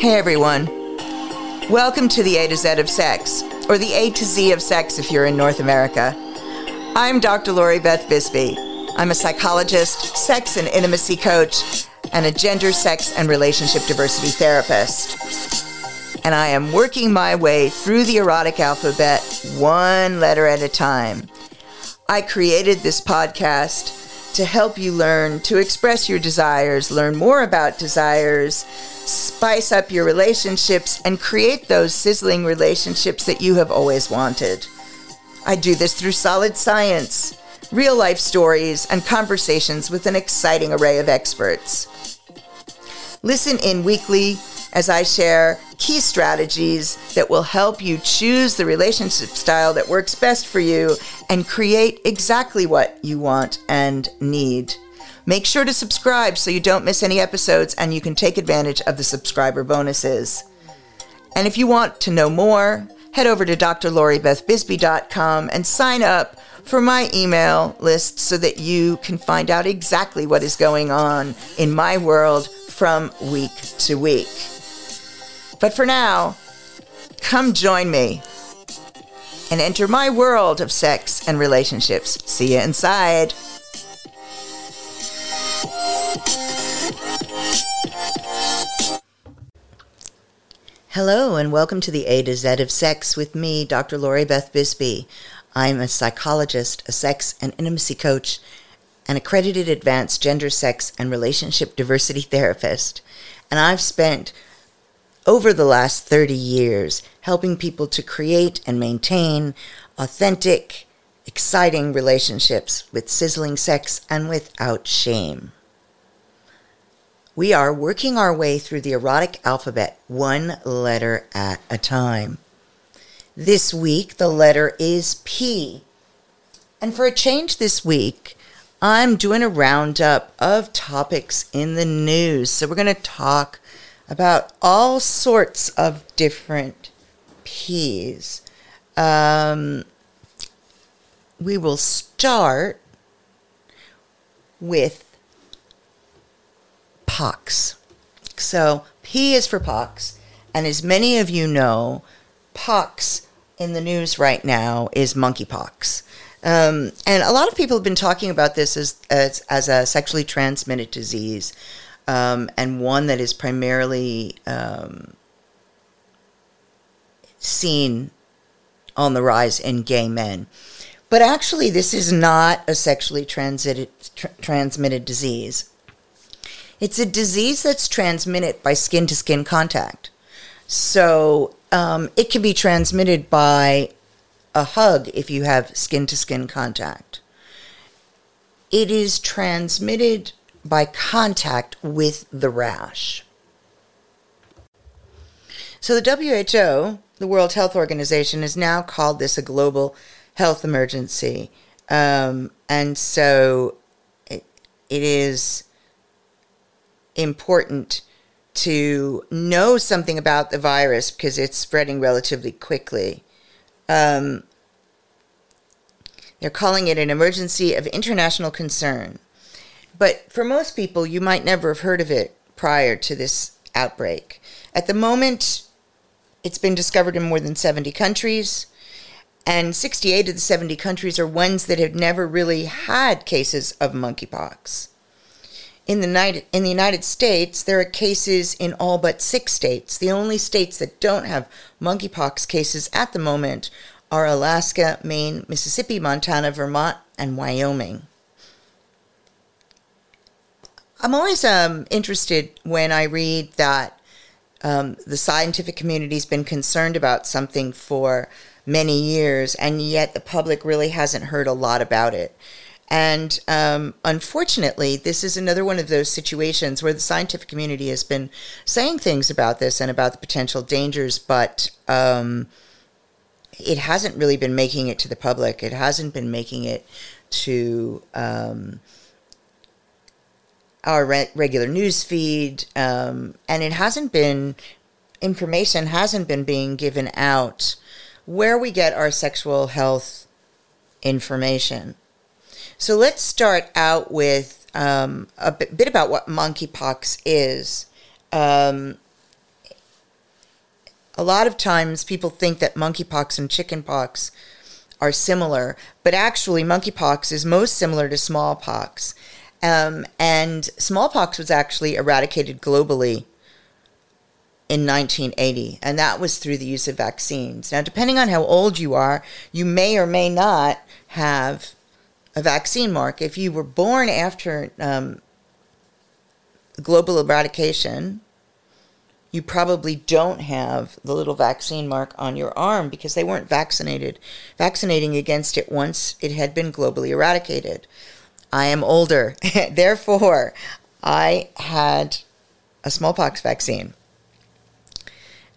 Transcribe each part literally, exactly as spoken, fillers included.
Hey everyone, welcome to the A to Z of Sex, or the A to Z of Sex if you're in North America. I'm Doctor Lori Beth Bisbee. I'm a psychologist, sex and intimacy coach, and a gender, sex, and relationship diversity therapist. And I am working my way through the erotic alphabet one letter at a time. I created this podcast to help you learn to express your desires, learn more about desires, spice up your relationships, and create those sizzling relationships that you have always wanted. I do this through solid science, real life stories, and conversations with an exciting array of experts. Listen in weekly as I share key strategies that will help you choose the relationship style that works best for you and create exactly what you want and need. Make sure to subscribe so you don't miss any episodes and you can take advantage of the subscriber bonuses. And if you want to know more, head over to D R Lori Beth Bisbee dot com and sign up for my email list so that you can find out exactly what is going on in my world from week to week. But for now, come join me and enter my world of sex and relationships. See you inside. Hello and welcome to the A to Z of Sex with me, Doctor Lori Beth Bisbee. I'm a psychologist, a sex and intimacy coach, an accredited advanced gender, sex, and relationship diversity therapist. And I've spent over the last thirty years helping people to create and maintain authentic, exciting relationships with sizzling sex and without shame. We are working our way through the erotic alphabet one letter at a time. This week, the letter is P. And for a change this week, I'm doing a roundup of topics in the news. So we're going to talk about all sorts of different P's. Um, we will start with pox. So P is for pox. And as many of you know, pox in the news right now is monkeypox. Um, and a lot of people have been talking about this as as, as a sexually transmitted disease, um, and one that is primarily um, seen on the rise in gay men. But actually, this is not a sexually transited, tra- transmitted disease. It's a disease that's transmitted by skin-to-skin contact. So um, it can be transmitted by a hug if you have skin-to-skin contact. It is transmitted by contact with the rash. So the W H O, the World Health Organization, has now called this a global health emergency. Um, and so it, it is important to know something about the virus because it's spreading relatively quickly. Um, they're calling it an emergency of international concern. But for most people, you might never have heard of it prior to this outbreak. At the moment, it's been discovered in more than seventy countries, and sixty-eight of the seventy countries are ones that have never really had cases of monkeypox. In the, United, in the United States, there are cases in all but six states. The only states that don't have monkeypox cases at the moment are Alaska, Maine, Mississippi, Montana, Vermont, and Wyoming. I'm always um, interested when I read that um, the scientific community's been concerned about something for many years, and yet the public really hasn't heard a lot about it. And um, unfortunately, this is another one of those situations where the scientific community has been saying things about this and about the potential dangers, but um, it hasn't really been making it to the public. It hasn't been making it to um, our re- regular news feed, um, and it hasn't been, information hasn't been being given out where we get our sexual health information. So let's start out with um, a bit about what monkeypox is. Um, A lot of times people think that monkeypox and chickenpox are similar, but actually monkeypox is most similar to smallpox. Um, and smallpox was actually eradicated globally in nineteen eighty, and that was through the use of vaccines. Now, depending on how old you are, you may or may not have a vaccine mark. If you were born after um, global eradication, you probably don't have the little vaccine mark on your arm because they weren't vaccinated, vaccinating against it once it had been globally eradicated. I am older. Therefore, I had a smallpox vaccine.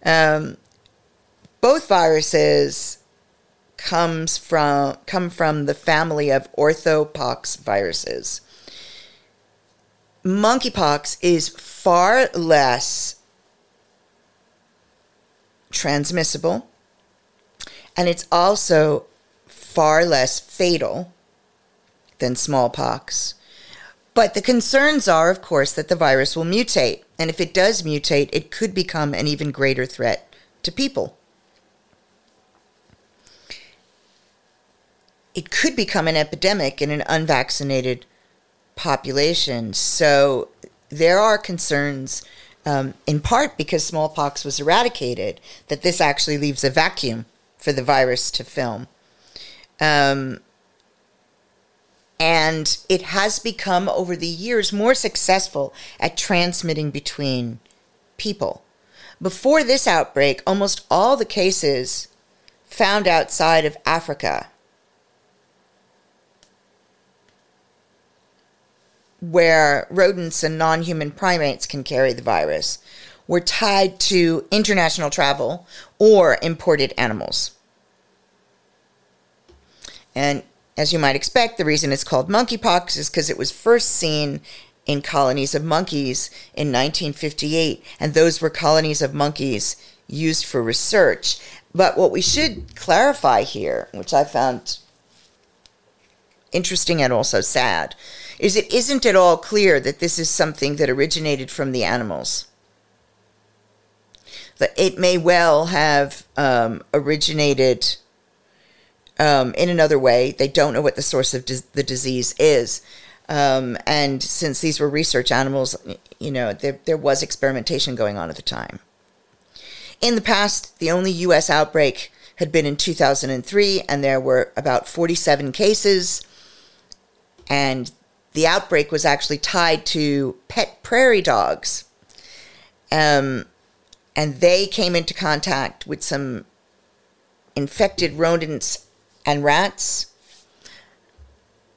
Um, both viruses comes from come from the family of orthopox viruses. Monkeypox is far less transmissible, and it's also far less fatal than smallpox. But the concerns are, of course, that the virus will mutate. And if it does mutate, it could become an even greater threat to people. It could become an epidemic in an unvaccinated population. So there are concerns, um, in part because smallpox was eradicated, that this actually leaves a vacuum for the virus to fill. Um, And it has become, over the years, more successful at transmitting between people. Before this outbreak, almost all the cases found outside of Africa where rodents and non-human primates can carry the virus were tied to international travel or imported animals. And as you might expect, the reason it's called monkeypox is because it was first seen in colonies of monkeys in nineteen fifty-eight, and those were colonies of monkeys used for research. But what we should clarify here, which I found interesting and also sad, is it isn't at all clear that this is something that originated from the animals. It may well have um, originated... Um, in another way. They don't know what the source of dis- the disease is. Um, and since these were research animals, you know, there, there was experimentation going on at the time. In the past, the only U S outbreak had been in two thousand three, and there were about forty-seven cases. And the outbreak was actually tied to pet prairie dogs. Um, and they came into contact with some infected rodents and rats,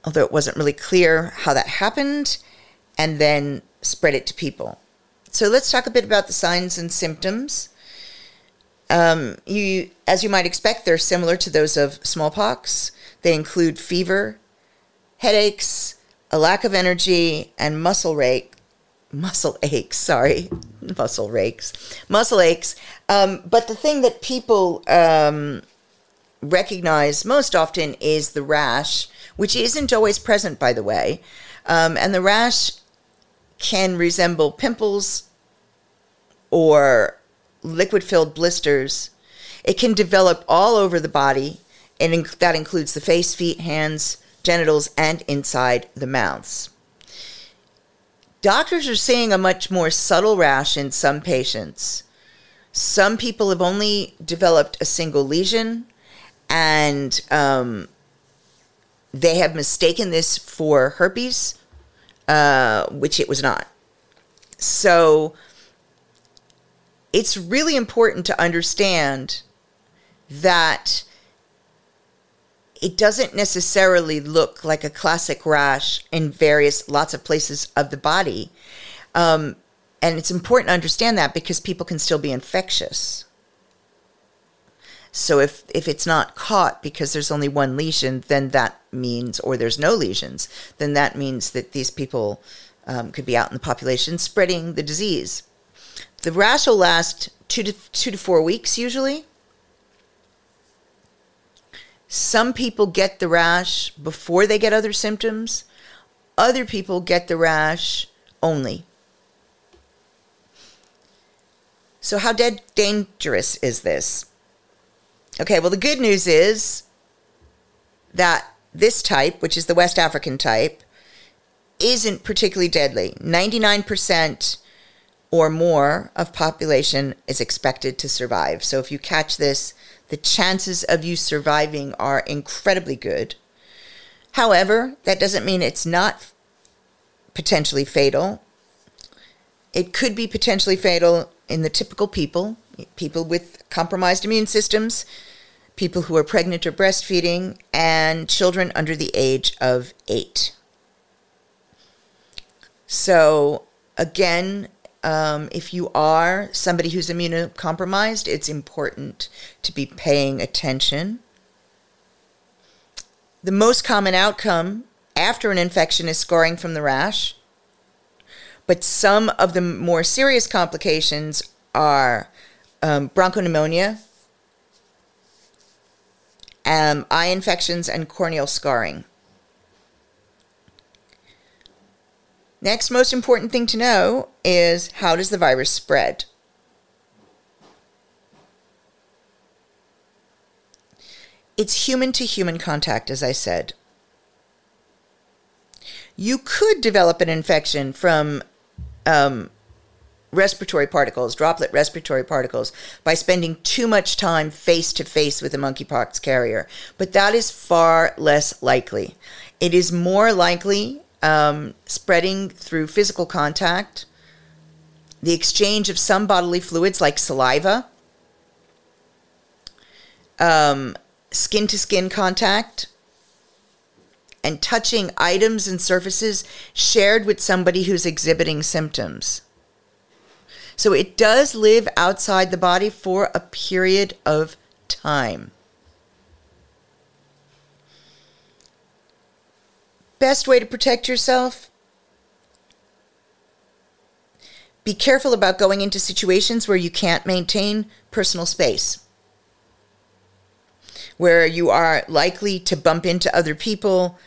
although it wasn't really clear how that happened, and then spread it to people. So let's talk a bit about the signs and symptoms. Um, you, as you might expect, they're similar to those of smallpox. They include fever, headaches, a lack of energy, and muscle ache, muscle aches, sorry, muscle aches, muscle aches. Um, but the thing that people... Um, recognized most often is the rash, which isn't always present, by the way. Um, and the rash can resemble pimples or liquid-filled blisters. It can develop all over the body, and inc- that includes the face, feet, hands, genitals, and inside the mouths. Doctors are seeing a much more subtle rash in some patients. Some people have only developed a single lesion, and um, they have mistaken this for herpes, uh, which it was not. So it's really important to understand that it doesn't necessarily look like a classic rash in various lots of places of the body. Um, and it's important to understand that because people can still be infectious. So if, if it's not caught because there's only one lesion, then that means, or there's no lesions, then that means that these people um, could be out in the population spreading the disease. The rash will last two to, two to four weeks usually. Some people get the rash before they get other symptoms. Other people get the rash only. So how dead dangerous is this? Okay, well, the good news is that this type, which is the West African type, isn't particularly deadly. ninety-nine percent or more of population is expected to survive. So if you catch this, the chances of you surviving are incredibly good. However, that doesn't mean it's not potentially fatal. It could be potentially fatal in the typical people, people with compromised immune systems, people who are pregnant or breastfeeding, and children under the age of eight. So again, um, if you are somebody who's immunocompromised, it's important to be paying attention. The most common outcome after an infection is scarring from the rash, but some of the more serious complications are um, bronchopneumonia, um, eye infections, and corneal scarring. Next most important thing to know is, how does the virus spread? It's human-to-human contact, as I said. You could develop an infection from um, respiratory particles, droplet respiratory particles, by spending too much time face-to-face with a monkeypox carrier, but that is far less likely. It is more likely Um, spreading through physical contact, the exchange of some bodily fluids like saliva, um, skin-to-skin contact, and touching items and surfaces shared with somebody who's exhibiting symptoms. So it does live outside the body for a period of time. Best way to protect yourself? Be careful about going into situations where you can't maintain personal space, where you are likely to bump into other people,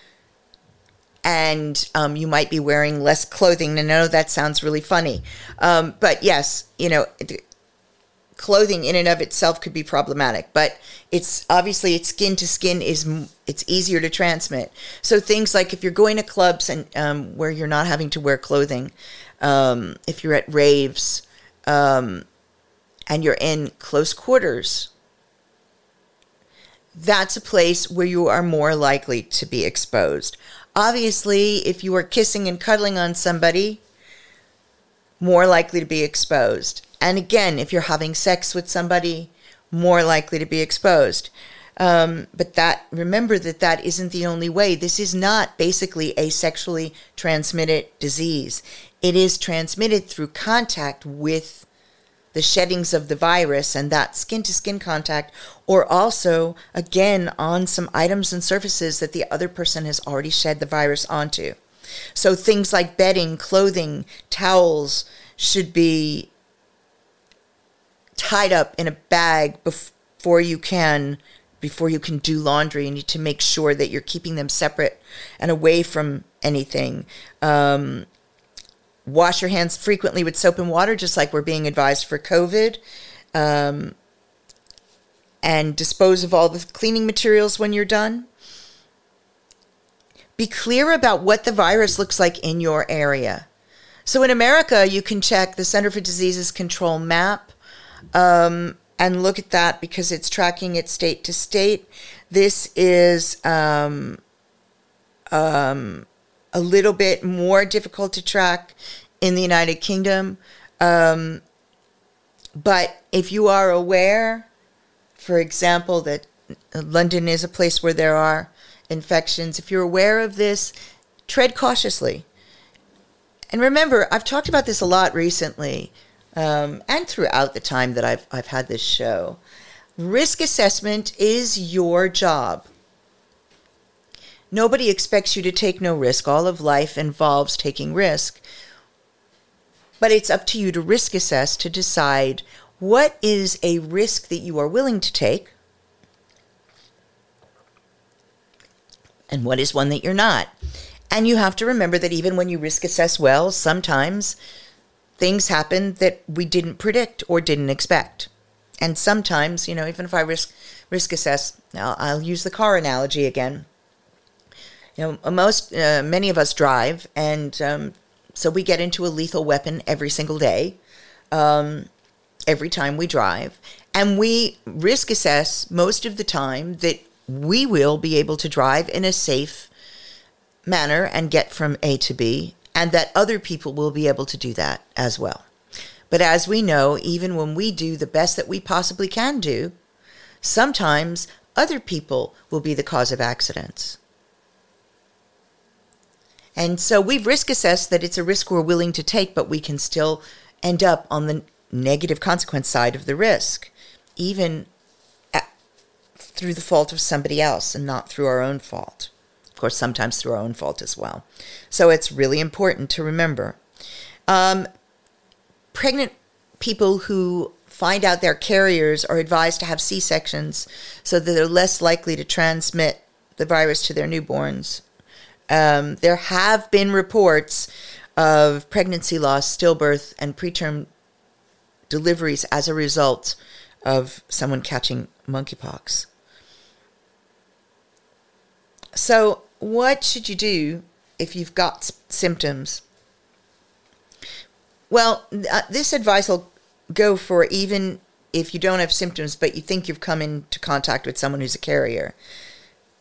and um, you might be wearing less clothing. I know that sounds really funny, um, but yes, you know, clothing in and of itself could be problematic, but it's obviously it's skin to skin is it's easier to transmit. So things like if you're going to clubs and um, where you're not having to wear clothing, um, if you're at raves um, and you're in close quarters, that's a place where you are more likely to be exposed. Obviously, if you are kissing and cuddling on somebody, more likely to be exposed. And again, if you're having sex with somebody, more likely to be exposed. Um, but that remember that that isn't the only way. This is not basically a sexually transmitted disease. It is transmitted through contact with the sheddings of the virus, and that skin-to-skin contact, or also, again, on some items and surfaces that the other person has already shed the virus onto. So things like bedding, clothing, towels should be tied up in a bag before you can before you can do laundry. You need to make sure that you're keeping them separate and away from anything. Um, wash your hands frequently with soap and water, just like we're being advised for COVID. Um, and dispose of all the cleaning materials when you're done. Be clear about what the virus looks like in your area. So in America, you can check the Center for Disease Control map. Um, and look at that because it's tracking it state to state. This is um, um, a little bit more difficult to track in the United Kingdom. Um, but if you are aware, for example, that London is a place where there are infections, if you're aware of this, tread cautiously. And remember, I've talked about this a lot recently. Um, and throughout the time that I've I've had this show, risk assessment is your job. Nobody expects you to take no risk. All of life involves taking risk. But it's up to you to risk assess to decide what is a risk that you are willing to take and what is one that you're not. And you have to remember that even when you risk assess well, sometimes things happen that we didn't predict or didn't expect. And sometimes, you know, even if I risk risk assess, I'll, I'll use the car analogy again. You know, most uh, many of us drive, and um, so we get into a lethal weapon every single day, um, every time we drive, and we risk assess most of the time that we will be able to drive in a safe manner and get from A to B, and that other people will be able to do that as well. But as we know, even when we do the best that we possibly can do, sometimes other people will be the cause of accidents. And so we've risk assessed that it's a risk we're willing to take, but we can still end up on the negative consequence side of the risk, even at, through the fault of somebody else and not through our own fault. Of course, sometimes through our own fault as well. So it's really important to remember. Um, pregnant people who find out they're carriers are advised to have C-sections so that they're less likely to transmit the virus to their newborns. Um, there have been reports of pregnancy loss, stillbirth, and preterm deliveries as a result of someone catching monkeypox. So what should you do if you've got s- symptoms? Well, uh, this advice will go for even if you don't have symptoms, but you think you've come into contact with someone who's a carrier.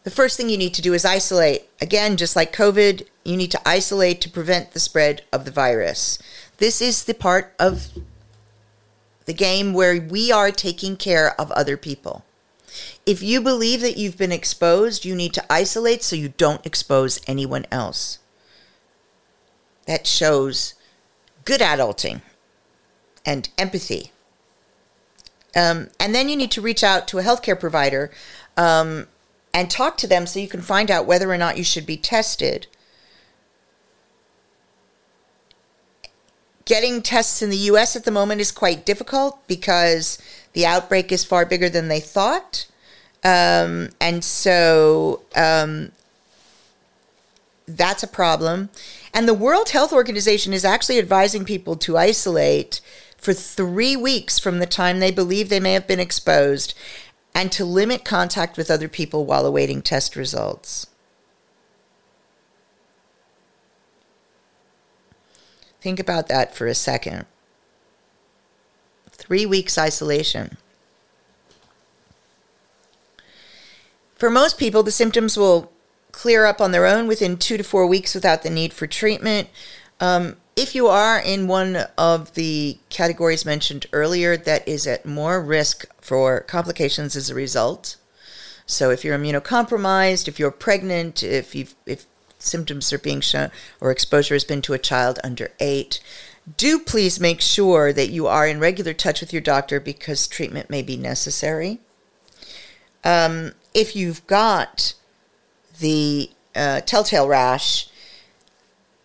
The first thing you need to do is isolate. Again, just like COVID, you need to isolate to prevent the spread of the virus. This is the part of the game where we are taking care of other people. If you believe that you've been exposed, you need to isolate so you don't expose anyone else. That shows good adulting and empathy. Um, and then you need to reach out to a healthcare provider, um, and talk to them so you can find out whether or not you should be tested. Getting tests in the U S at the moment is quite difficult because the outbreak is far bigger than they thought. Um, and so um, that's a problem. And the World Health Organization is actually advising people to isolate for three weeks from the time they believe they may have been exposed, and to limit contact with other people while awaiting test results. Think about that for a second. Three weeks isolation. For most people, the symptoms will clear up on their own within two to four weeks without the need for treatment. Um, if you are in one of the categories mentioned earlier that is at more risk for complications as a result, so if you're immunocompromised, if you're pregnant, if you've, if symptoms are being shown or exposure has been to a child under eight, do please make sure that you are in regular touch with your doctor because treatment may be necessary. Um, if you've got the uh, telltale rash,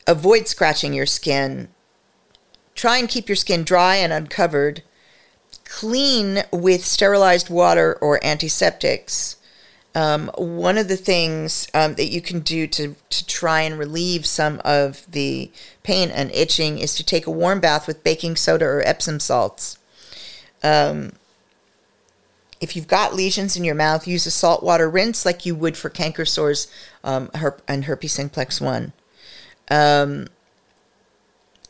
avoid scratching your skin. Try and keep your skin dry and uncovered. Clean with sterilized water or antiseptics. Um, one of the things um, that you can do to, to try and relieve some of the pain and itching is to take a warm bath with baking soda or Epsom salts. Um, if you've got lesions in your mouth, use a saltwater rinse like you would for canker sores um, herp- and herpes simplex one. Um,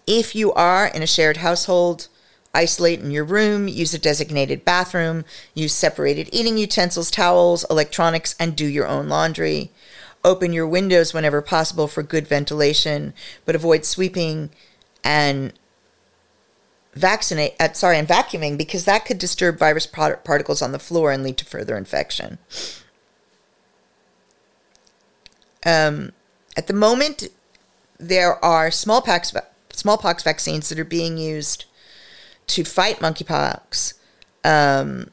if you are in a shared household, isolate in your room, use a designated bathroom, use separated eating utensils, towels, electronics, and do your own laundry. Open your windows whenever possible for good ventilation, but avoid sweeping and vaccinate, uh, sorry, and vacuuming because that could disturb virus part- particles on the floor and lead to further infection. Um, at the moment, there are smallpox smallpox vaccines that are being used to fight monkeypox um,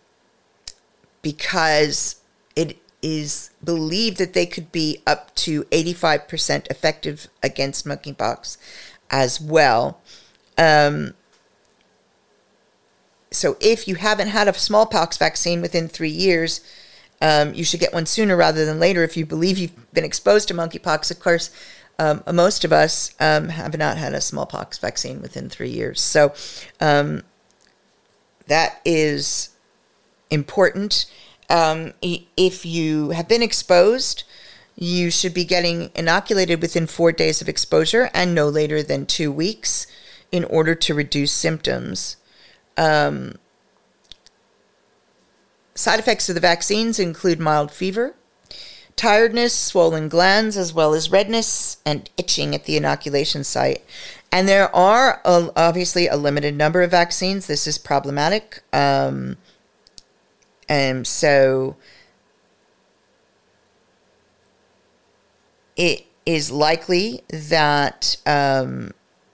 because it is believed that they could be up to eighty-five percent effective against monkeypox as well. Um, so if you haven't had a smallpox vaccine within three years, um, you should get one sooner rather than later if you believe you've been exposed to monkeypox. Of course, um, most of us um, have not had a smallpox vaccine within three years. So um, that is important. Um, if you have been exposed, you should be getting inoculated within four days of exposure and no later than two weeks in order to reduce symptoms. Um, side effects of the vaccines include mild fever, tiredness, swollen glands, as well as redness and itching at the inoculation site. And there are uh, obviously a limited number of vaccines. This is problematic. Um, and so it is likely that um,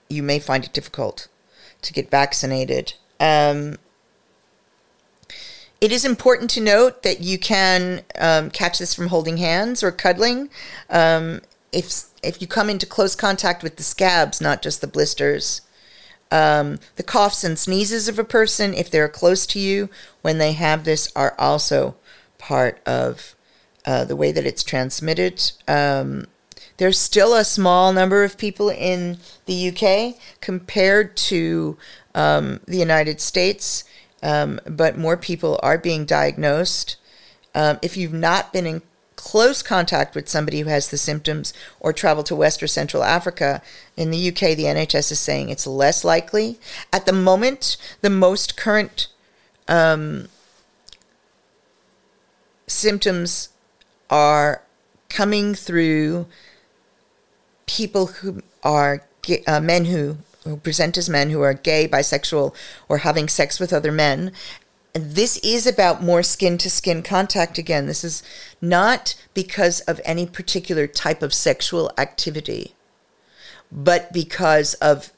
you may find it difficult to get vaccinated. Um, it is important to note that you can um, catch this from holding hands or cuddling. Um, if if you come into close contact with the scabs, not just the blisters, um, the coughs and sneezes of a person, if they're close to you when they have this, are also part of uh, the way that it's transmitted. Um, there's still a small number of people in the U K compared to Um, the United States, um, but more people are being diagnosed. Um, if you've not been in close contact with somebody who has the symptoms or traveled to West or Central Africa, in the U K, the N H S is saying it's less likely. At the moment, the most current um, symptoms are coming through people who are uh, men who who present as men who are gay, bisexual, or having sex with other men. And this is about more skin-to-skin contact again. This is not because of any particular type of sexual activity, but because of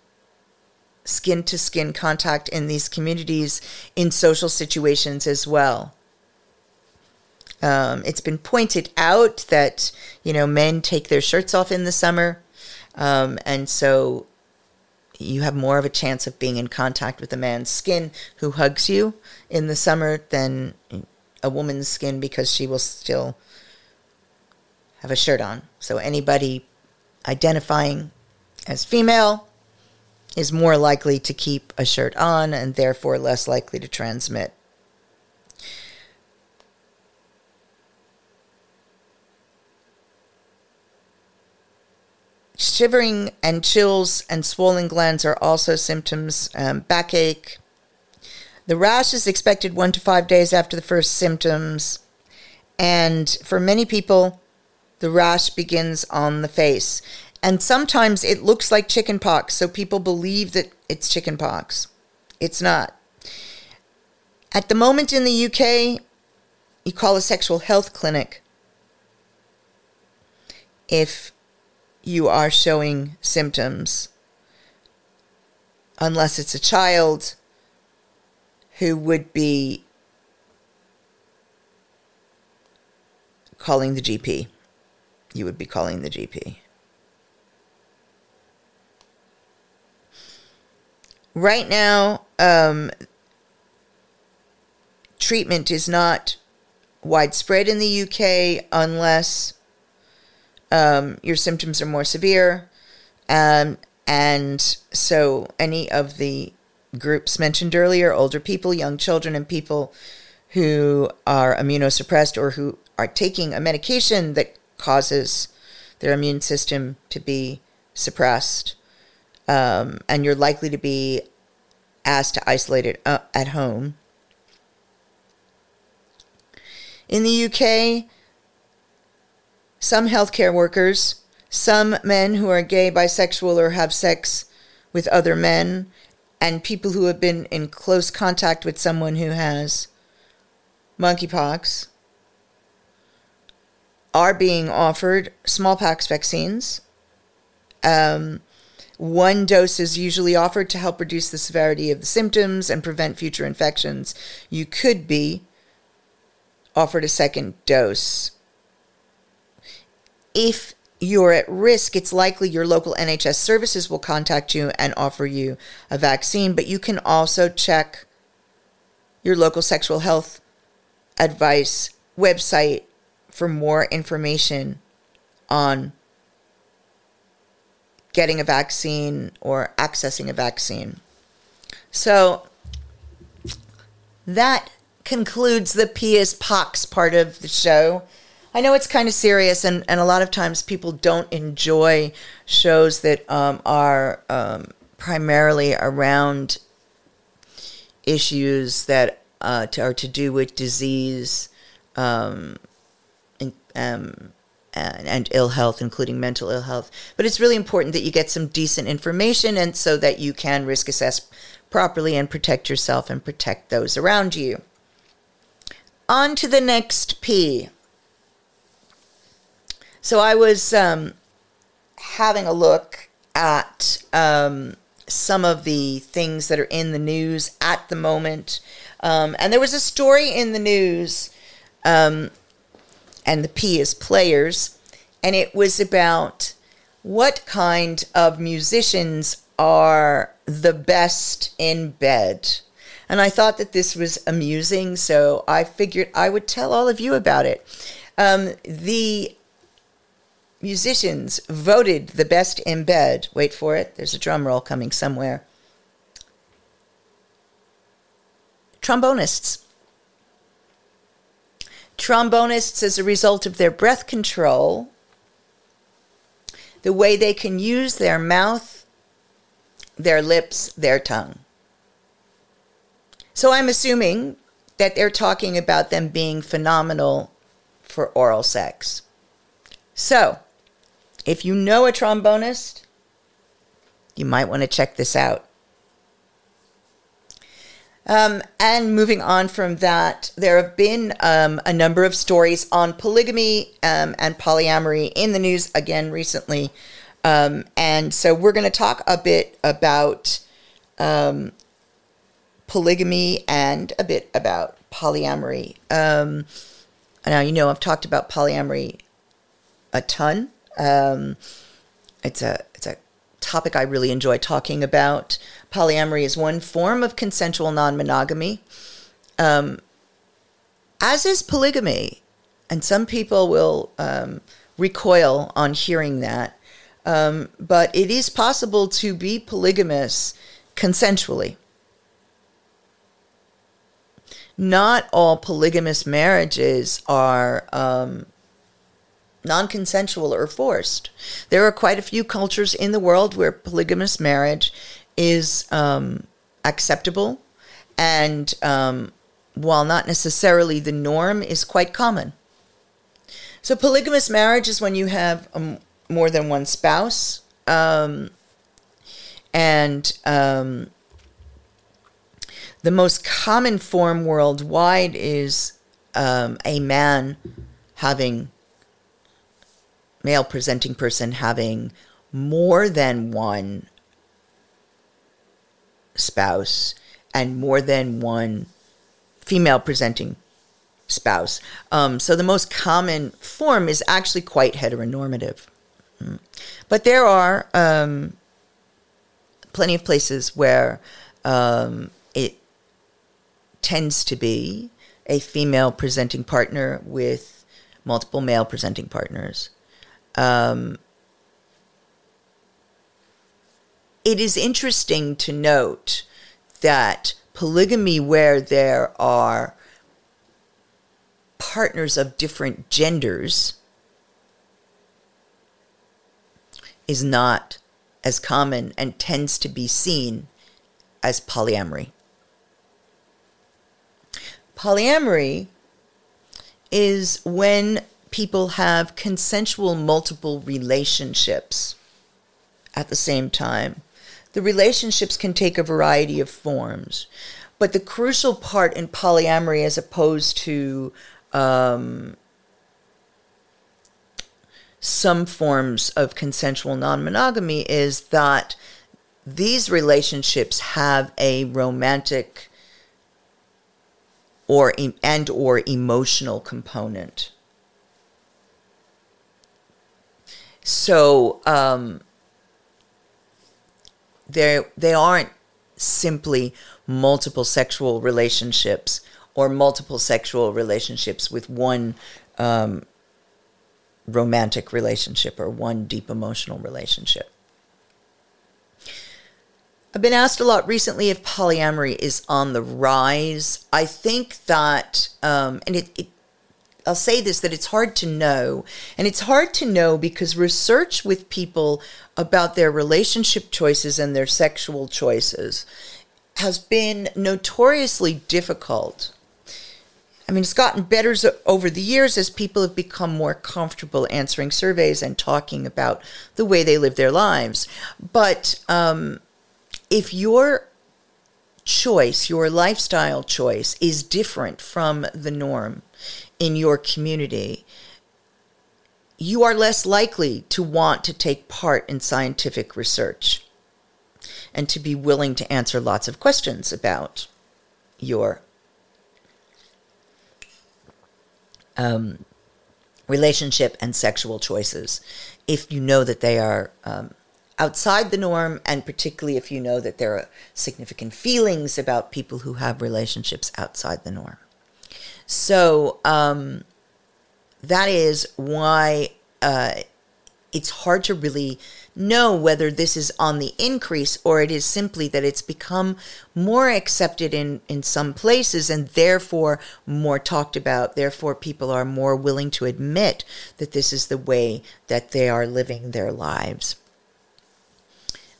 skin-to-skin contact in these communities, in social situations as well. Um, it's been pointed out that, you know, men take their shirts off in the summer, um, and so you have more of a chance of being in contact with a man's skin who hugs you in the summer than a woman's skin, because she will still have a shirt on. So anybody identifying as female is more likely to keep a shirt on and therefore less likely to transmit. Shivering and chills and swollen glands are also symptoms, um, backache. The rash is expected one to five days after the first symptoms. And for many people, the rash begins on the face. And sometimes it looks like chickenpox, so people believe that it's chickenpox. It's not. At the moment in the U K, you call a sexual health clinic if you are showing symptoms, unless it's a child who would be calling the G P. You would be calling the G P. Right now, um, treatment is not widespread in the U K unless Um, your symptoms are more severe. Um, and so any of the groups mentioned earlier, older people, young children, and people who are immunosuppressed or who are taking a medication that causes their immune system to be suppressed. Um, and you're likely to be asked to isolate it uh, at home. In the U K, some healthcare workers, some men who are gay, bisexual, or have sex with other men, and people who have been in close contact with someone who has monkeypox are being offered smallpox vaccines. Um, one dose is usually offered to help reduce the severity of the symptoms and prevent future infections. You could be offered a second dose. If you're at risk, it's likely your local N H S services will contact you and offer you a vaccine, but you can also check your local sexual health advice website for more information on getting a vaccine or accessing a vaccine. So that concludes the P is Pox part of the show. I know it's kind of serious, and, and a lot of times people don't enjoy shows that um, are um, primarily around issues that uh, to, are to do with disease um, and, um, and, and ill health, including mental ill health. But it's really important that you get some decent information, and so that you can risk assess properly and protect yourself and protect those around you. On to the next P. So I was um, having a look at um, some of the things that are in the news at the moment. Um, and there was a story in the news, um, and the P is players, and it was about what kind of musicians are the best in bed. And I thought that this was amusing, so I figured I would tell all of you about it. Um, the... Musicians voted the best in bed. Wait for it. There's a drum roll coming somewhere. Trombonists. Trombonists, as a result of their breath control, the way they can use their mouth, their lips, their tongue. So I'm assuming that they're talking about them being phenomenal for oral sex. So, if you know a trombonist, you might want to check this out. Um, and moving on from that, there have been um, a number of stories on polygamy um, and polyamory in the news again recently. Um, and so we're going to talk a bit about um, polygamy and a bit about polyamory. Um, now, you know, I've talked about polyamory a ton. Um, it's a it's a topic I really enjoy talking about. Polyamory is one form of consensual non-monogamy, um, as is polygamy. And some people will um, recoil on hearing that. Um, but it is possible to be polygamous consensually. Not all polygamous marriages are um, non-consensual or forced. There are quite a few cultures in the world where polygamous marriage is um, acceptable and, um, while not necessarily the norm, is quite common. So polygamous marriage is when you have um, more than one spouse, um, and um, the most common form worldwide is um, a man having male presenting person having more than one spouse and more than one female presenting spouse. Um, so the most common form is actually quite heteronormative. But there are um, plenty of places where um, it tends to be a female presenting partner with multiple male presenting partners. Um, it is interesting to note that polygamy, where there are partners of different genders, is not as common and tends to be seen as polyamory. Polyamory is when people have consensual multiple relationships at the same time. The relationships can take a variety of forms, but the crucial part in polyamory, as opposed to um, some forms of consensual non-monogamy, is that these relationships have a romantic or and or emotional component. So um, they they aren't simply multiple sexual relationships or multiple sexual relationships with one um, romantic relationship or one deep emotional relationship. I've been asked a lot recently if polyamory is on the rise. I think that, um, and it, it, I'll say this, that it's hard to know. And it's hard to know because research with people about their relationship choices and their sexual choices has been notoriously difficult. I mean, it's gotten better over the years as people have become more comfortable answering surveys and talking about the way they live their lives. But um, if your choice, your lifestyle choice, is different from the norm in your community, you are less likely to want to take part in scientific research and to be willing to answer lots of questions about your Um, relationship and sexual choices if you know that they are um, outside the norm, and particularly if you know that there are significant feelings about people who have relationships outside the norm. So um, that is why uh, it's hard to really know whether this is on the increase or it is simply that it's become more accepted in, in some places and therefore more talked about. Therefore, people are more willing to admit that this is the way that they are living their lives.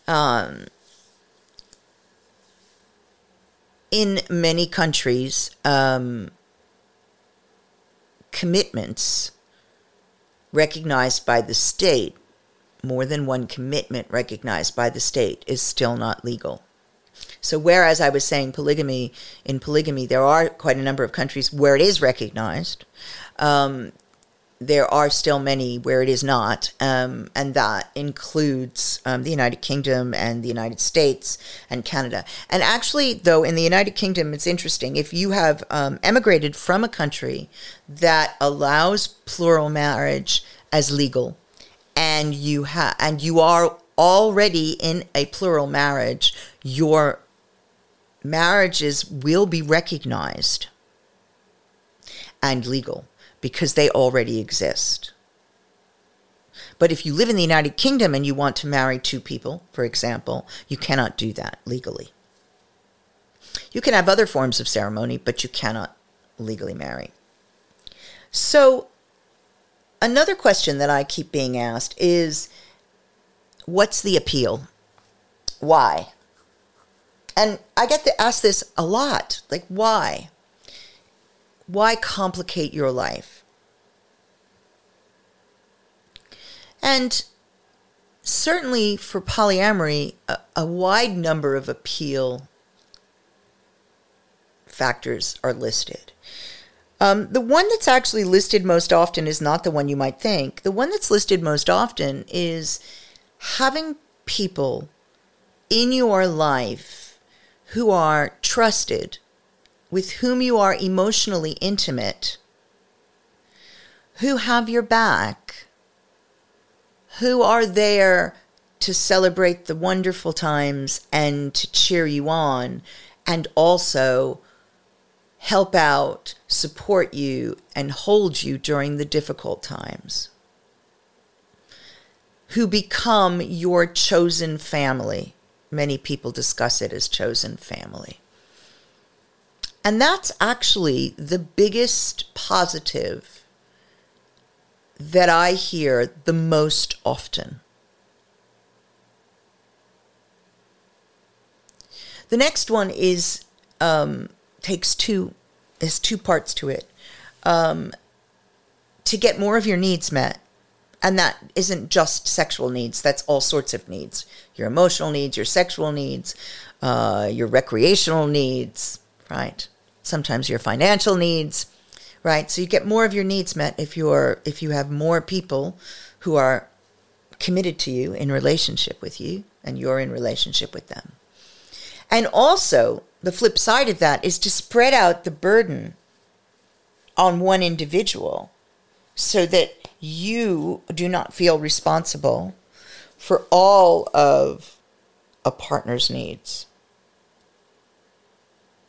Um, in many countries, um, commitments recognized by the state, more than one commitment recognized by the state, is still not legal. So whereas I was saying polygamy, in polygamy, there are quite a number of countries where it is recognized. Um, there are still many where it is not, um, and that includes um, the United Kingdom and the United States and Canada. And actually, though, in the United Kingdom, it's interesting. If you have um, emigrated from a country that allows plural marriage as legal, and you ha- and you are already in a plural marriage, your marriages will be recognized and legal because they already exist. But if you live in the United Kingdom and you want to marry two people, for example, you cannot do that legally. You can have other forms of ceremony, but you cannot legally marry. So another question that I keep being asked is, what's the appeal? Why? And I get to ask this a lot. Like, why? Why complicate your life? And certainly for polyamory, a, a wide number of appeal factors are listed. Um, the one that's actually listed most often is not the one you might think. The one that's listed most often is having people in your life who are trusted, with whom you are emotionally intimate, who have your back, who are there to celebrate the wonderful times and to cheer you on, and also help out, support you, and hold you during the difficult times, who become your chosen family. Many people discuss it as chosen family. And that's actually the biggest positive that I hear the most often. The next one is um, takes two, there's two parts to it, um, to get more of your needs met. And that isn't just sexual needs, that's all sorts of needs. Your emotional needs, your sexual needs, uh, your recreational needs, right? Sometimes your financial needs, right? So you get more of your needs met if you're if you have more people who are committed to you, in relationship with you, and you're in relationship with them. And also, the flip side of that is to spread out the burden on one individual so that you do not feel responsible for all of a partner's needs.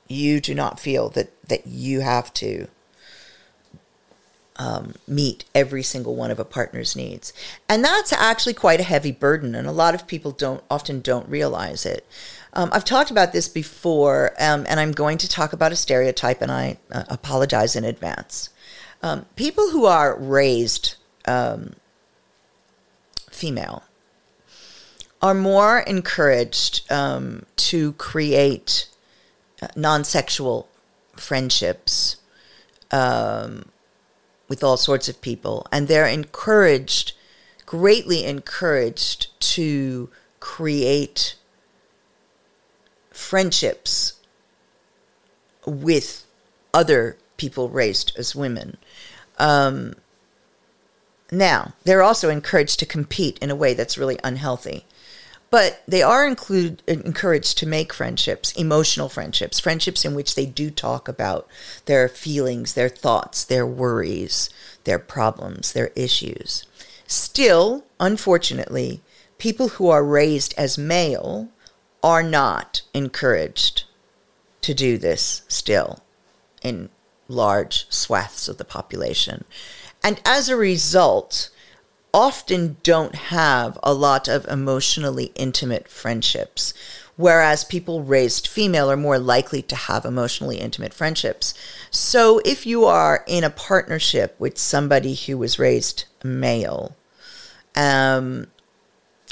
You do not feel that, that you have to um, meet every single one of a partner's needs. And that's actually quite a heavy burden, and a lot of people don't often don't realize it. Um, I've talked about this before, um, and I'm going to talk about a stereotype, and I uh, apologize in advance. Um, people who are raised um, female are more encouraged um, to create uh, non-sexual friendships um, with all sorts of people, and they're encouraged, greatly encouraged, to create friendships with other people raised as women. Um, now, they're also encouraged to compete in a way that's really unhealthy. But they are include, encouraged to make friendships, emotional friendships, friendships in which they do talk about their feelings, their thoughts, their worries, their problems, their issues. Still, unfortunately, people who are raised as male are not encouraged to do this still in large swaths of the population. And as a result, often don't have a lot of emotionally intimate friendships, whereas people raised female are more likely to have emotionally intimate friendships. So if you are in a partnership with somebody who was raised male, um,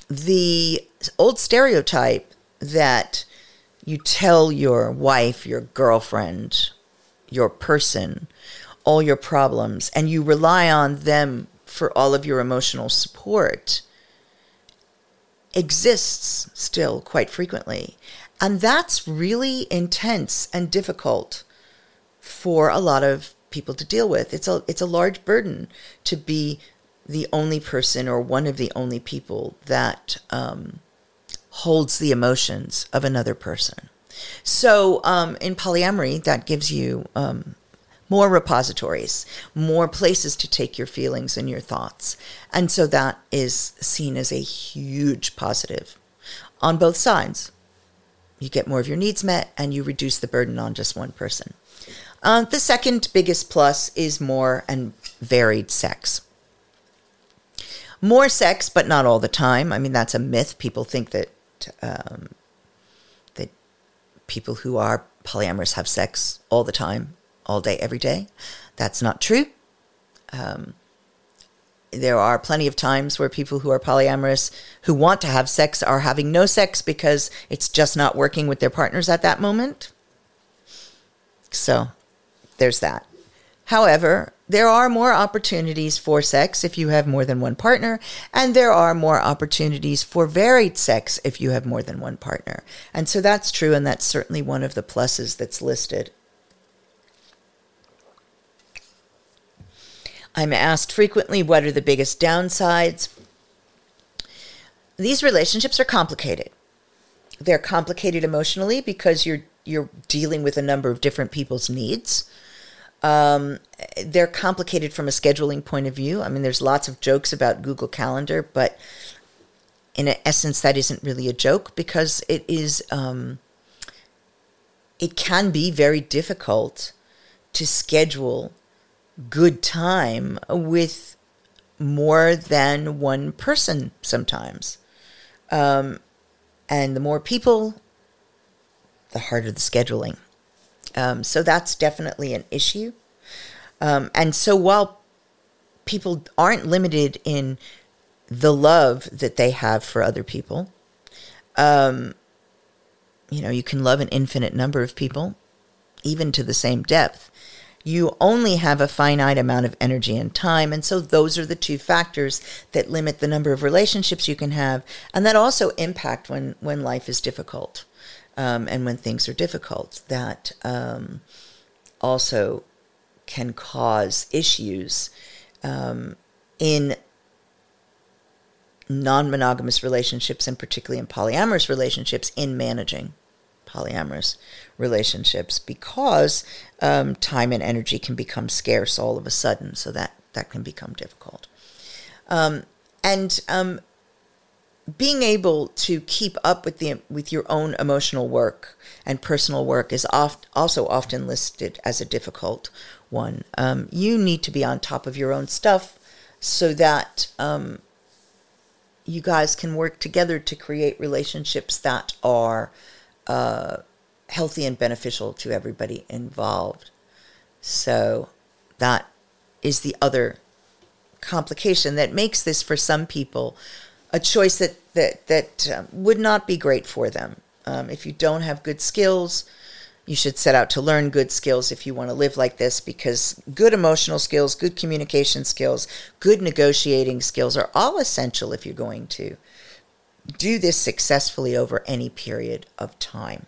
the old stereotype that you tell your wife, your girlfriend, your person, all your problems, and you rely on them for all of your emotional support exists still quite frequently. And that's really intense and difficult for a lot of people to deal with. It's a it's a large burden to be the only person or one of the only people that um, holds the emotions of another person. So um, in polyamory, that gives you um, more repositories, more places to take your feelings and your thoughts. And so that is seen as a huge positive on both sides. You get more of your needs met and you reduce the burden on just one person. Uh, the second biggest plus is more and varied sex. More sex, but not all the time. I mean, that's a myth. People think that um, that people who are polyamorous have sex all the time, all day, every day. That's not true. Um, there are plenty of times where people who are polyamorous who want to have sex are having no sex because it's just not working with their partners at that moment. So there's that. However, there are more opportunities for sex if you have more than one partner, and there are more opportunities for varied sex if you have more than one partner. And so that's true, and that's certainly one of the pluses that's listed. I'm asked frequently, what are the biggest downsides? These relationships are complicated. They're complicated emotionally because you're you're dealing with a number of different people's needs. Um, they're complicated from a scheduling point of view. I mean, there's lots of jokes about Google Calendar, but in essence, that isn't really a joke because it is. Um, it can be very difficult to schedule good time with more than one person sometimes. Um, and the more people, the harder the scheduling. Um, so that's definitely an issue. Um, and so while people aren't limited in the love that they have for other people, um, you know, you can love an infinite number of people, even to the same depth. You only have a finite amount of energy and time. And so those are the two factors that limit the number of relationships you can have. And that also impact when, when life is difficult. Um, and when things are difficult, that um, also can cause issues um, in non-monogamous relationships, and particularly in polyamorous relationships, in managing polyamorous relationships, because um, time and energy can become scarce all of a sudden. So that, that can become difficult. Um, and um, Being able to keep up with the with your own emotional work and personal work is oft, also often listed as a difficult one. Um, you need to be on top of your own stuff so that um, you guys can work together to create relationships that are uh, healthy and beneficial to everybody involved. So that is the other complication that makes this, for some people, a choice that that, that um, would not be great for them. Um, if you don't have good skills, you should set out to learn good skills if you want to live like this, because good emotional skills, good communication skills, good negotiating skills are all essential if you're going to do this successfully over any period of time.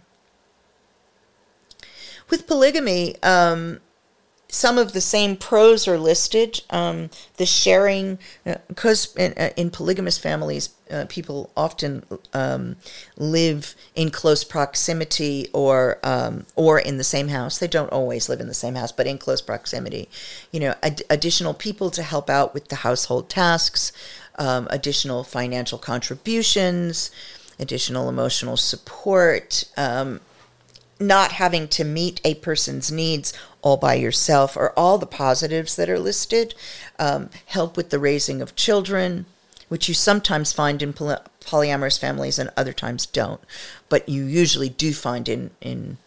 With polygamy, um, some of the same pros are listed. Um, the sharing, because in, in polygamous families, uh, people often um, live in close proximity or um, or in the same house. They don't always live in the same house, but in close proximity. You know, ad- additional people to help out with the household tasks, um, additional financial contributions, additional emotional support, um, not having to meet a person's needs all by yourself are all the positives that are listed. Um, help with the raising of children, which you sometimes find in poly- polyamorous families and other times don't, but you usually do find in, in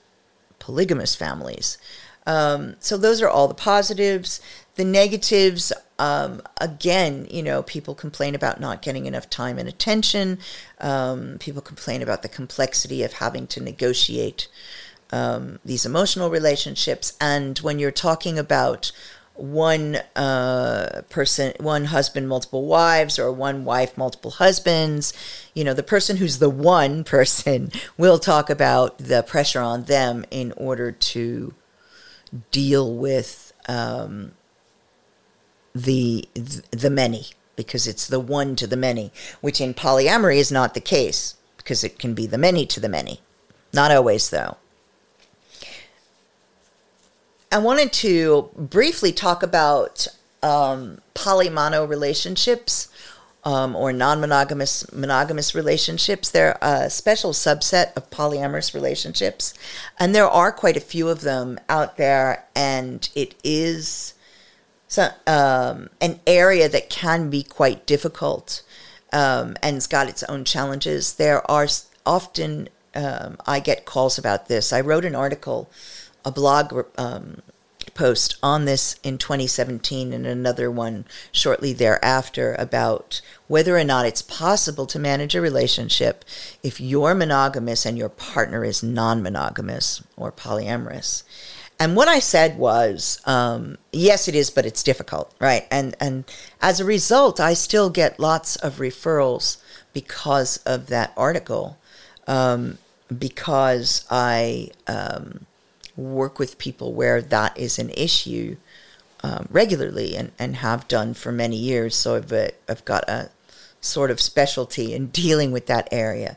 polygamous families. Um, so those are all the positives. The negatives, um, again, you know, people complain about not getting enough time and attention. Um, people complain about the complexity of having to negotiate Um, these emotional relationships. And when you're talking about one uh, person, one husband, multiple wives, or one wife, multiple husbands, you know, the person who's the one person will talk about the pressure on them in order to deal with um, the the many, because it's the one to the many, which in polyamory is not the case, because it can be the many to the many. Not always, though. I wanted to briefly talk about um, polymono relationships um, or non-monogamous monogamous relationships. They're a special subset of polyamorous relationships, and there are quite a few of them out there, and it is so, um, an area that can be quite difficult um, and it's got its own challenges. There are often, um, I get calls about this. I wrote an article, a blog um, post on this in twenty seventeen and another one shortly thereafter about whether or not it's possible to manage a relationship if you're monogamous and your partner is non-monogamous or polyamorous. And what I said was, um, yes, it is, but it's difficult, right? And, and as a result, I still get lots of referrals because of that article, um, because I... Um, work with people where that is an issue um, regularly and, and have done for many years. So I've, uh, I've got a sort of specialty in dealing with that area.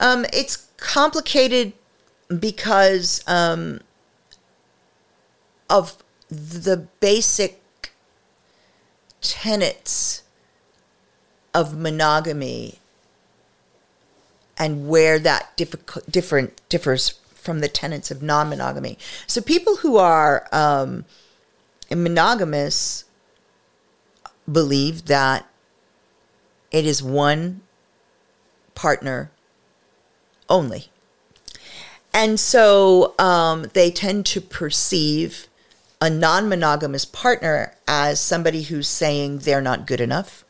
Um, it's complicated because um, of the basic tenets of monogamy and where that difficult, different differs from the tenets of non-monogamy. So people who are um, monogamous believe that it is one partner only. And so um, they tend to perceive a non-monogamous partner as somebody who's saying they're not good enough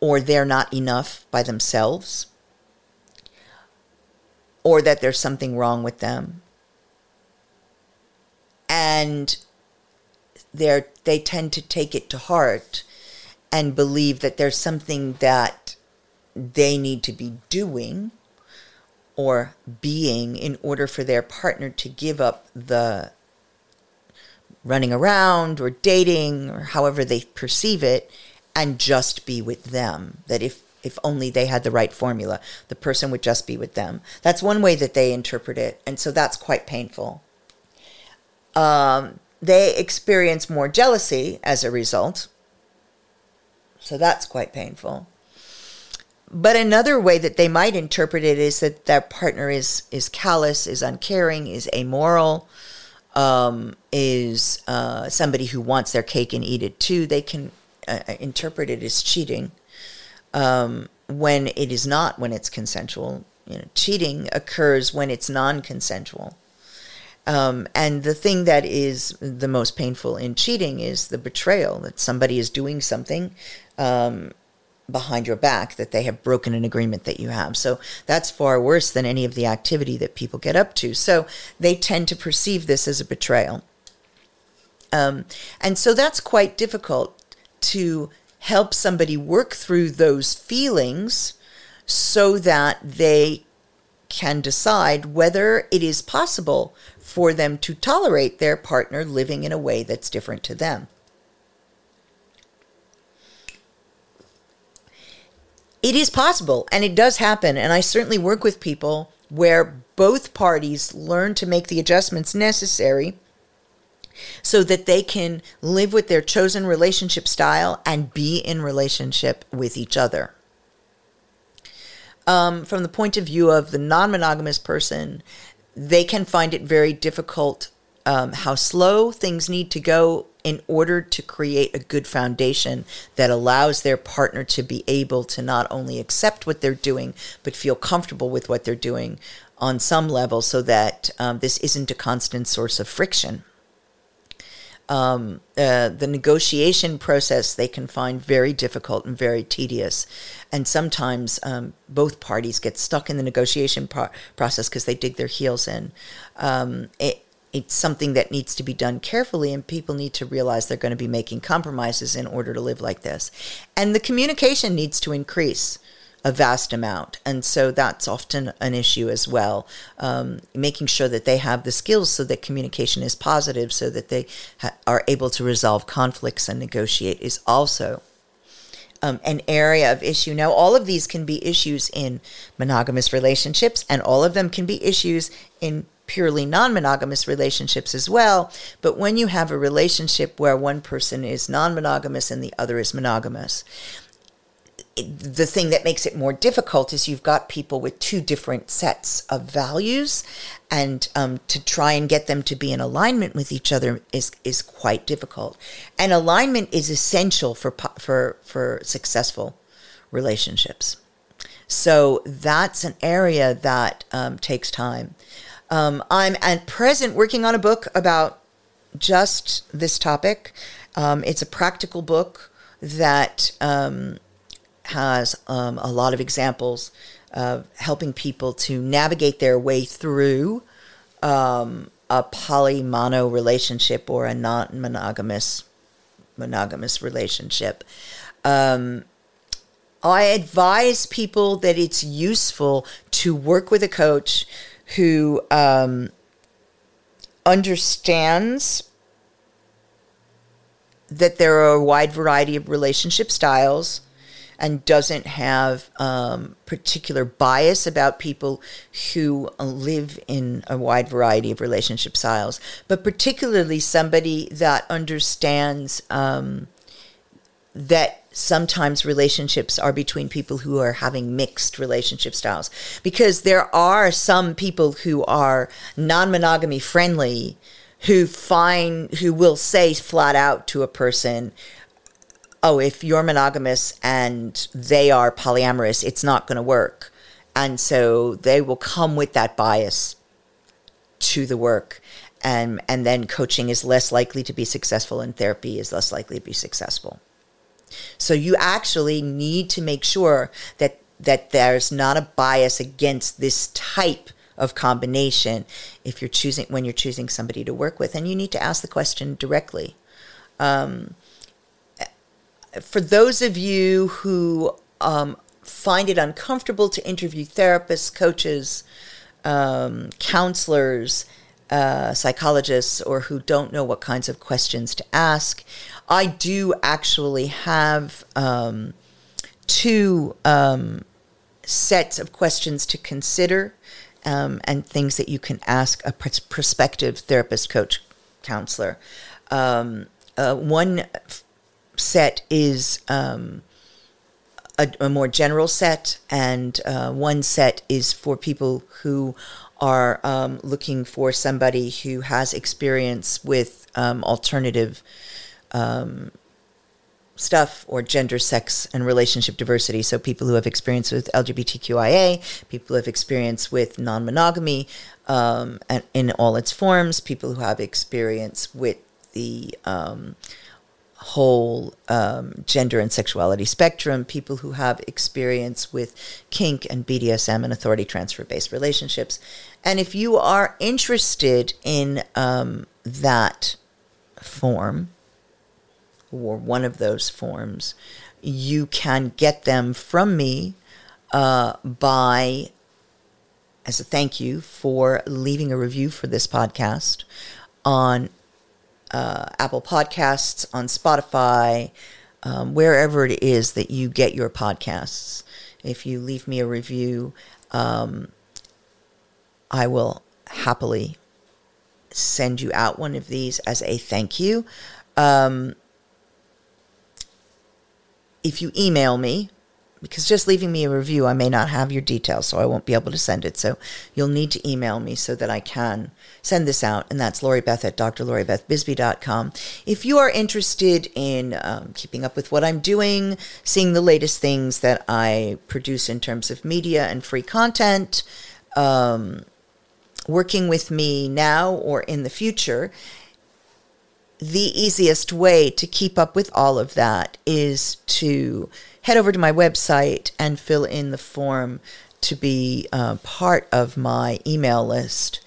or they're not enough by themselves, or that there's something wrong with them. And they're, they tend to take it to heart and believe that there's something that they need to be doing or being in order for their partner to give up the running around or dating or however they perceive it and just be with them. That if If only they had the right formula, the person would just be with them. That's one way that they interpret it. And so that's quite painful. Um, they experience more jealousy as a result. So that's quite painful. But another way that they might interpret it is that their partner is, is callous, is uncaring, is amoral, um, is uh, somebody who wants their cake and eat it too. They can uh, interpret it as cheating. Um, when it is not, when it's consensual. You know, cheating occurs when it's non-consensual. Um, and the thing that is the most painful in cheating is the betrayal, that somebody is doing something um, behind your back, that they have broken an agreement that you have. So that's far worse than any of the activity that people get up to. So they tend to perceive this as a betrayal. Um, and so that's quite difficult to help somebody work through those feelings so that they can decide whether it is possible for them to tolerate their partner living in a way that's different to them. It is possible, and it does happen, and I certainly work with people where both parties learn to make the adjustments necessary so that they can live with their chosen relationship style and be in relationship with each other. Um, from the point of view of the non-monogamous person, they can find it very difficult um, how slow things need to go in order to create a good foundation that allows their partner to be able to not only accept what they're doing, but feel comfortable with what they're doing on some level so that um, this isn't a constant source of friction. Um, uh, the negotiation process they can find very difficult and very tedious. And sometimes um, both parties get stuck in the negotiation pro- process because they dig their heels in. Um, it, it's something that needs to be done carefully, and people need to realize they're going to be making compromises in order to live like this. And the communication needs to increase a vast amount. And so that's often an issue as well, um, making sure that they have the skills so that communication is positive, so that they ha- are able to resolve conflicts and negotiate is also um, an area of issue. Now, all of these can be issues in monogamous relationships, and all of them can be issues in purely non-monogamous relationships as well. But when you have a relationship where one person is non-monogamous and the other is monogamous, the thing that makes it more difficult is you've got people with two different sets of values, and um, to try and get them to be in alignment with each other is is quite difficult. And alignment is essential for for for successful relationships. So that's an area that um, takes time. Um, I'm at present working on a book about just this topic. Um, it's a practical book that. Um, has um, a lot of examples of helping people to navigate their way through um, a poly-mono relationship or a non-monogamous monogamous relationship. Um, I advise people that it's useful to work with a coach who um, understands that there are a wide variety of relationship styles and doesn't have um, particular bias about people who live in a wide variety of relationship styles, but particularly somebody that understands um, that sometimes relationships are between people who are having mixed relationship styles, because there are some people who are non-monogamy friendly who find, who will say flat out to a person, oh, if you're monogamous and they are polyamorous, it's not going to work. And so they will come with that bias to the work. And, and then coaching is less likely to be successful, and therapy is less likely to be successful. So you actually need to make sure that, that there's not a bias against this type of combination if you're choosing, when you're choosing somebody to work with. And you need to ask the question directly. Um, For those of you who um, find it uncomfortable to interview therapists, coaches, um, counselors, uh, psychologists, or who don't know what kinds of questions to ask, I do actually have um, two um, sets of questions to consider um, and things that you can ask a pr- prospective therapist, coach, counselor. Um, uh, one... set is um, a, a more general set, and uh, one set is for people who are um, looking for somebody who has experience with um, alternative um, stuff, or gender, sex, and relationship diversity. So people who have experience with L G B T Q I A, people who have experience with non-monogamy um, and in all its forms, people who have experience with the um, whole um, gender and sexuality spectrum, people who have experience with kink and B D S M and authority transfer-based relationships. And if you are interested in um, that form, or one of those forms, you can get them from me uh, by, as a thank you for leaving a review for this podcast on uh, Apple Podcasts, on Spotify, um, wherever it is that you get your podcasts. If you leave me a review, um, I will happily send you out one of these as a thank you. Um, If you email me, because just leaving me a review, I may not have your details, so I won't be able to send it. So you'll need to email me so that I can send this out. And that's LoriBeth at D R Lori Beth Bisbee dot com. If you are interested in um, keeping up with what I'm doing, seeing the latest things that I produce in terms of media and free content, um, working with me now or in the future, the easiest way to keep up with all of that is to head over to my website and fill in the form to be uh, part of my email list.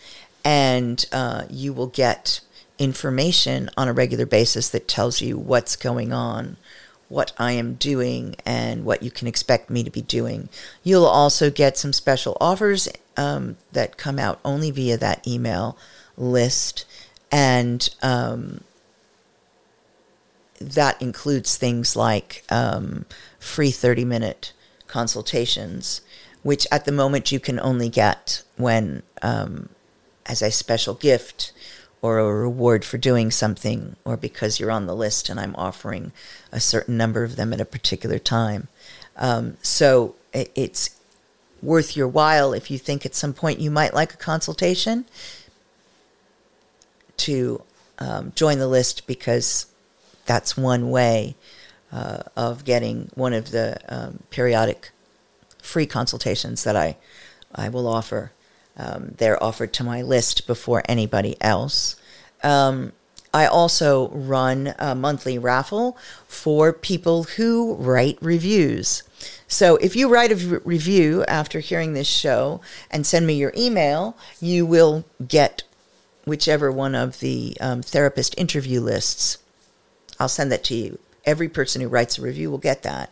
And uh, you will get information on a regular basis that tells you what's going on, what I am doing, and what you can expect me to be doing. You'll also get some special offers um, that come out only via that email list. And, um, that includes things like um, free thirty-minute consultations, which at the moment you can only get when um, as a special gift or a reward for doing something, or because you're on the list and I'm offering a certain number of them at a particular time. Um, so it, it's worth your while if you think at some point you might like a consultation to um, join the list, because that's one way uh, of getting one of the um, periodic free consultations that I, I will offer. Um, they're offered to my list before anybody else. Um, I also run a monthly raffle for people who write reviews. So if you write a v- review after hearing this show and send me your email, you will get whichever one of the um, therapist interview lists. I'll send that to you. Every person who writes a review will get that.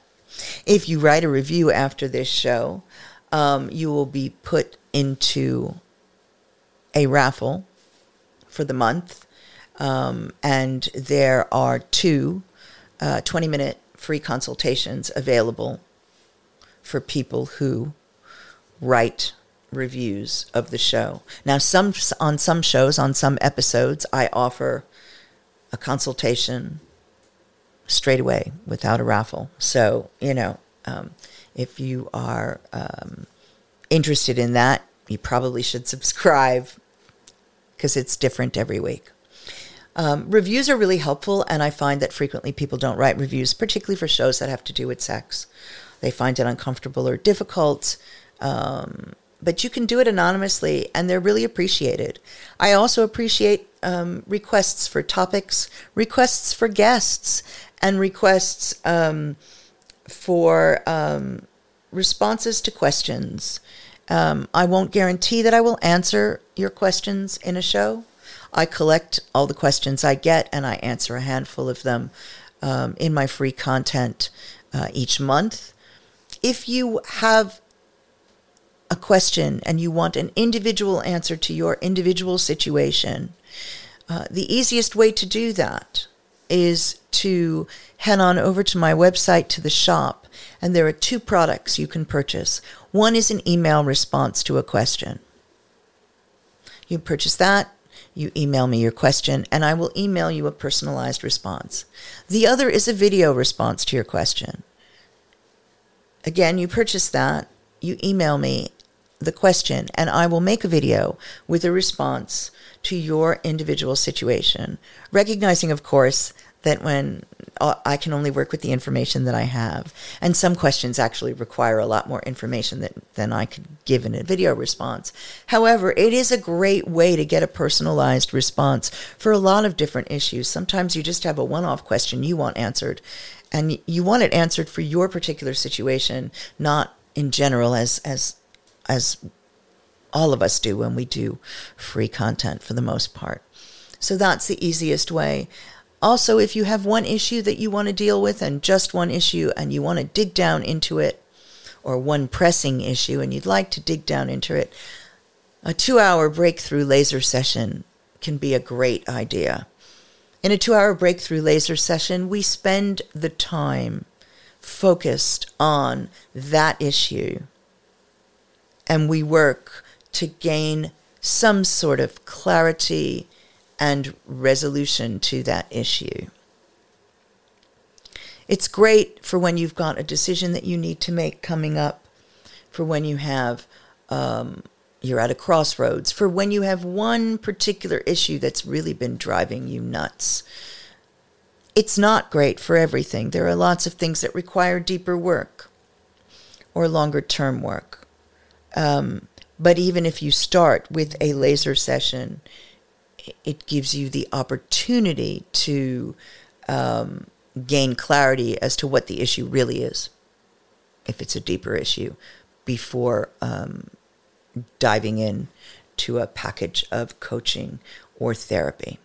If you write a review after this show, um, you will be put into a raffle for the month. Um, and there are two uh, twenty-minute free consultations available for people who write reviews of the show. Now, some on some shows, on some episodes, I offer a consultation straight away without a raffle. So, you know, um, if you are um, interested in that, you probably should subscribe, because it's different every week. Um, reviews are really helpful, and I find that frequently people don't write reviews, particularly for shows that have to do with sex. They find it uncomfortable or difficult, um, but you can do it anonymously, and they're really appreciated. I also appreciate um, requests for topics, requests for guests, and requests um, for um, responses to questions. Um, I won't guarantee that I will answer your questions in a show. I collect all the questions I get, and I answer a handful of them um, in my free content uh, each month. If you have a question and you want an individual answer to your individual situation, uh, the easiest way to do that is to head on over to my website, to the shop, and there are two products you can purchase. One is an email response to a question. You purchase that, you email me your question, and I will email you a personalized response. The other is a video response to your question. Again, you purchase that, you email me the question, and I will make a video with a response to your individual situation, recognizing, of course, that when I can only work with the information that I have. And some questions actually require a lot more information that, than I could give in a video response. However, it is a great way to get a personalized response for a lot of different issues. Sometimes you just have a one-off question you want answered, and you want it answered for your particular situation, not in general as as as all of us do when we do free content for the most part. So that's the easiest way. Also, if you have one issue that you want to deal with, and just one issue, and you want to dig down into it, or one pressing issue and you'd like to dig down into it, a two-hour breakthrough laser session can be a great idea. In a two-hour breakthrough laser session, we spend the time focused on that issue, and we work to gain some sort of clarity and resolution to that issue. It's great for when you've got a decision that you need to make coming up, for when you have, um, you're at a crossroads, for when you have one particular issue that's really been driving you nuts. It's not great for everything. There are lots of things that require deeper work or longer-term work. Um, but even if you start with a laser session, it gives you the opportunity to um, gain clarity as to what the issue really is, if it's a deeper issue, before um, diving in to a package of coaching or therapy.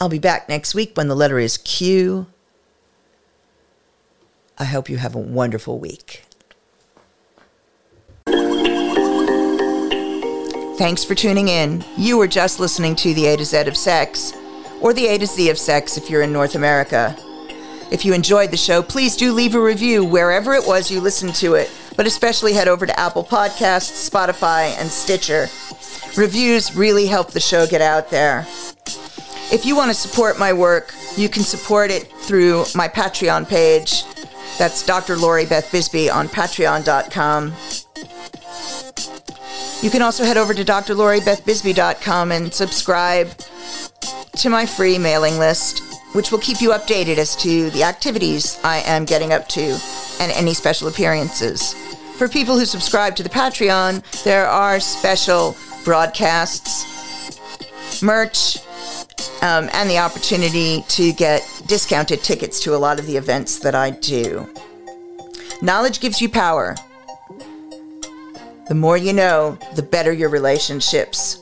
I'll be back next week when the letter is Q. I hope you have a wonderful week. Thanks for tuning in. You were just listening to The A to Z of Sex, or The A to Z of Sex if you're in North America. If you enjoyed the show, please do leave a review wherever it was you listened to it, but especially head over to Apple Podcasts, Spotify, and Stitcher. Reviews really help the show get out there. If you want to support my work, you can support it through my Patreon page. That's Doctor Lori Beth Bisbee on patreon dot com. You can also head over to D R Lori Beth Bisbee dot com and subscribe to my free mailing list, which will keep you updated as to the activities I am getting up to and any special appearances. For people who subscribe to the Patreon, there are special broadcasts, merch, um, and the opportunity to get discounted tickets to a lot of the events that I do. Knowledge gives you power. The more you know, the better your relationships,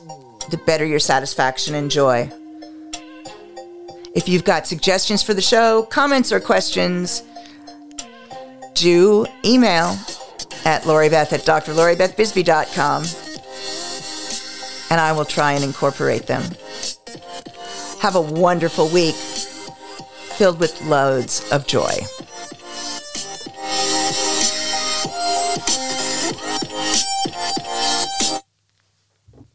the better your satisfaction and joy. If you've got suggestions for the show, comments or questions, do email at LoriBeth at D R Lori Beth Bisbee dot com, and I will try and incorporate them. Have a wonderful week filled with loads of joy.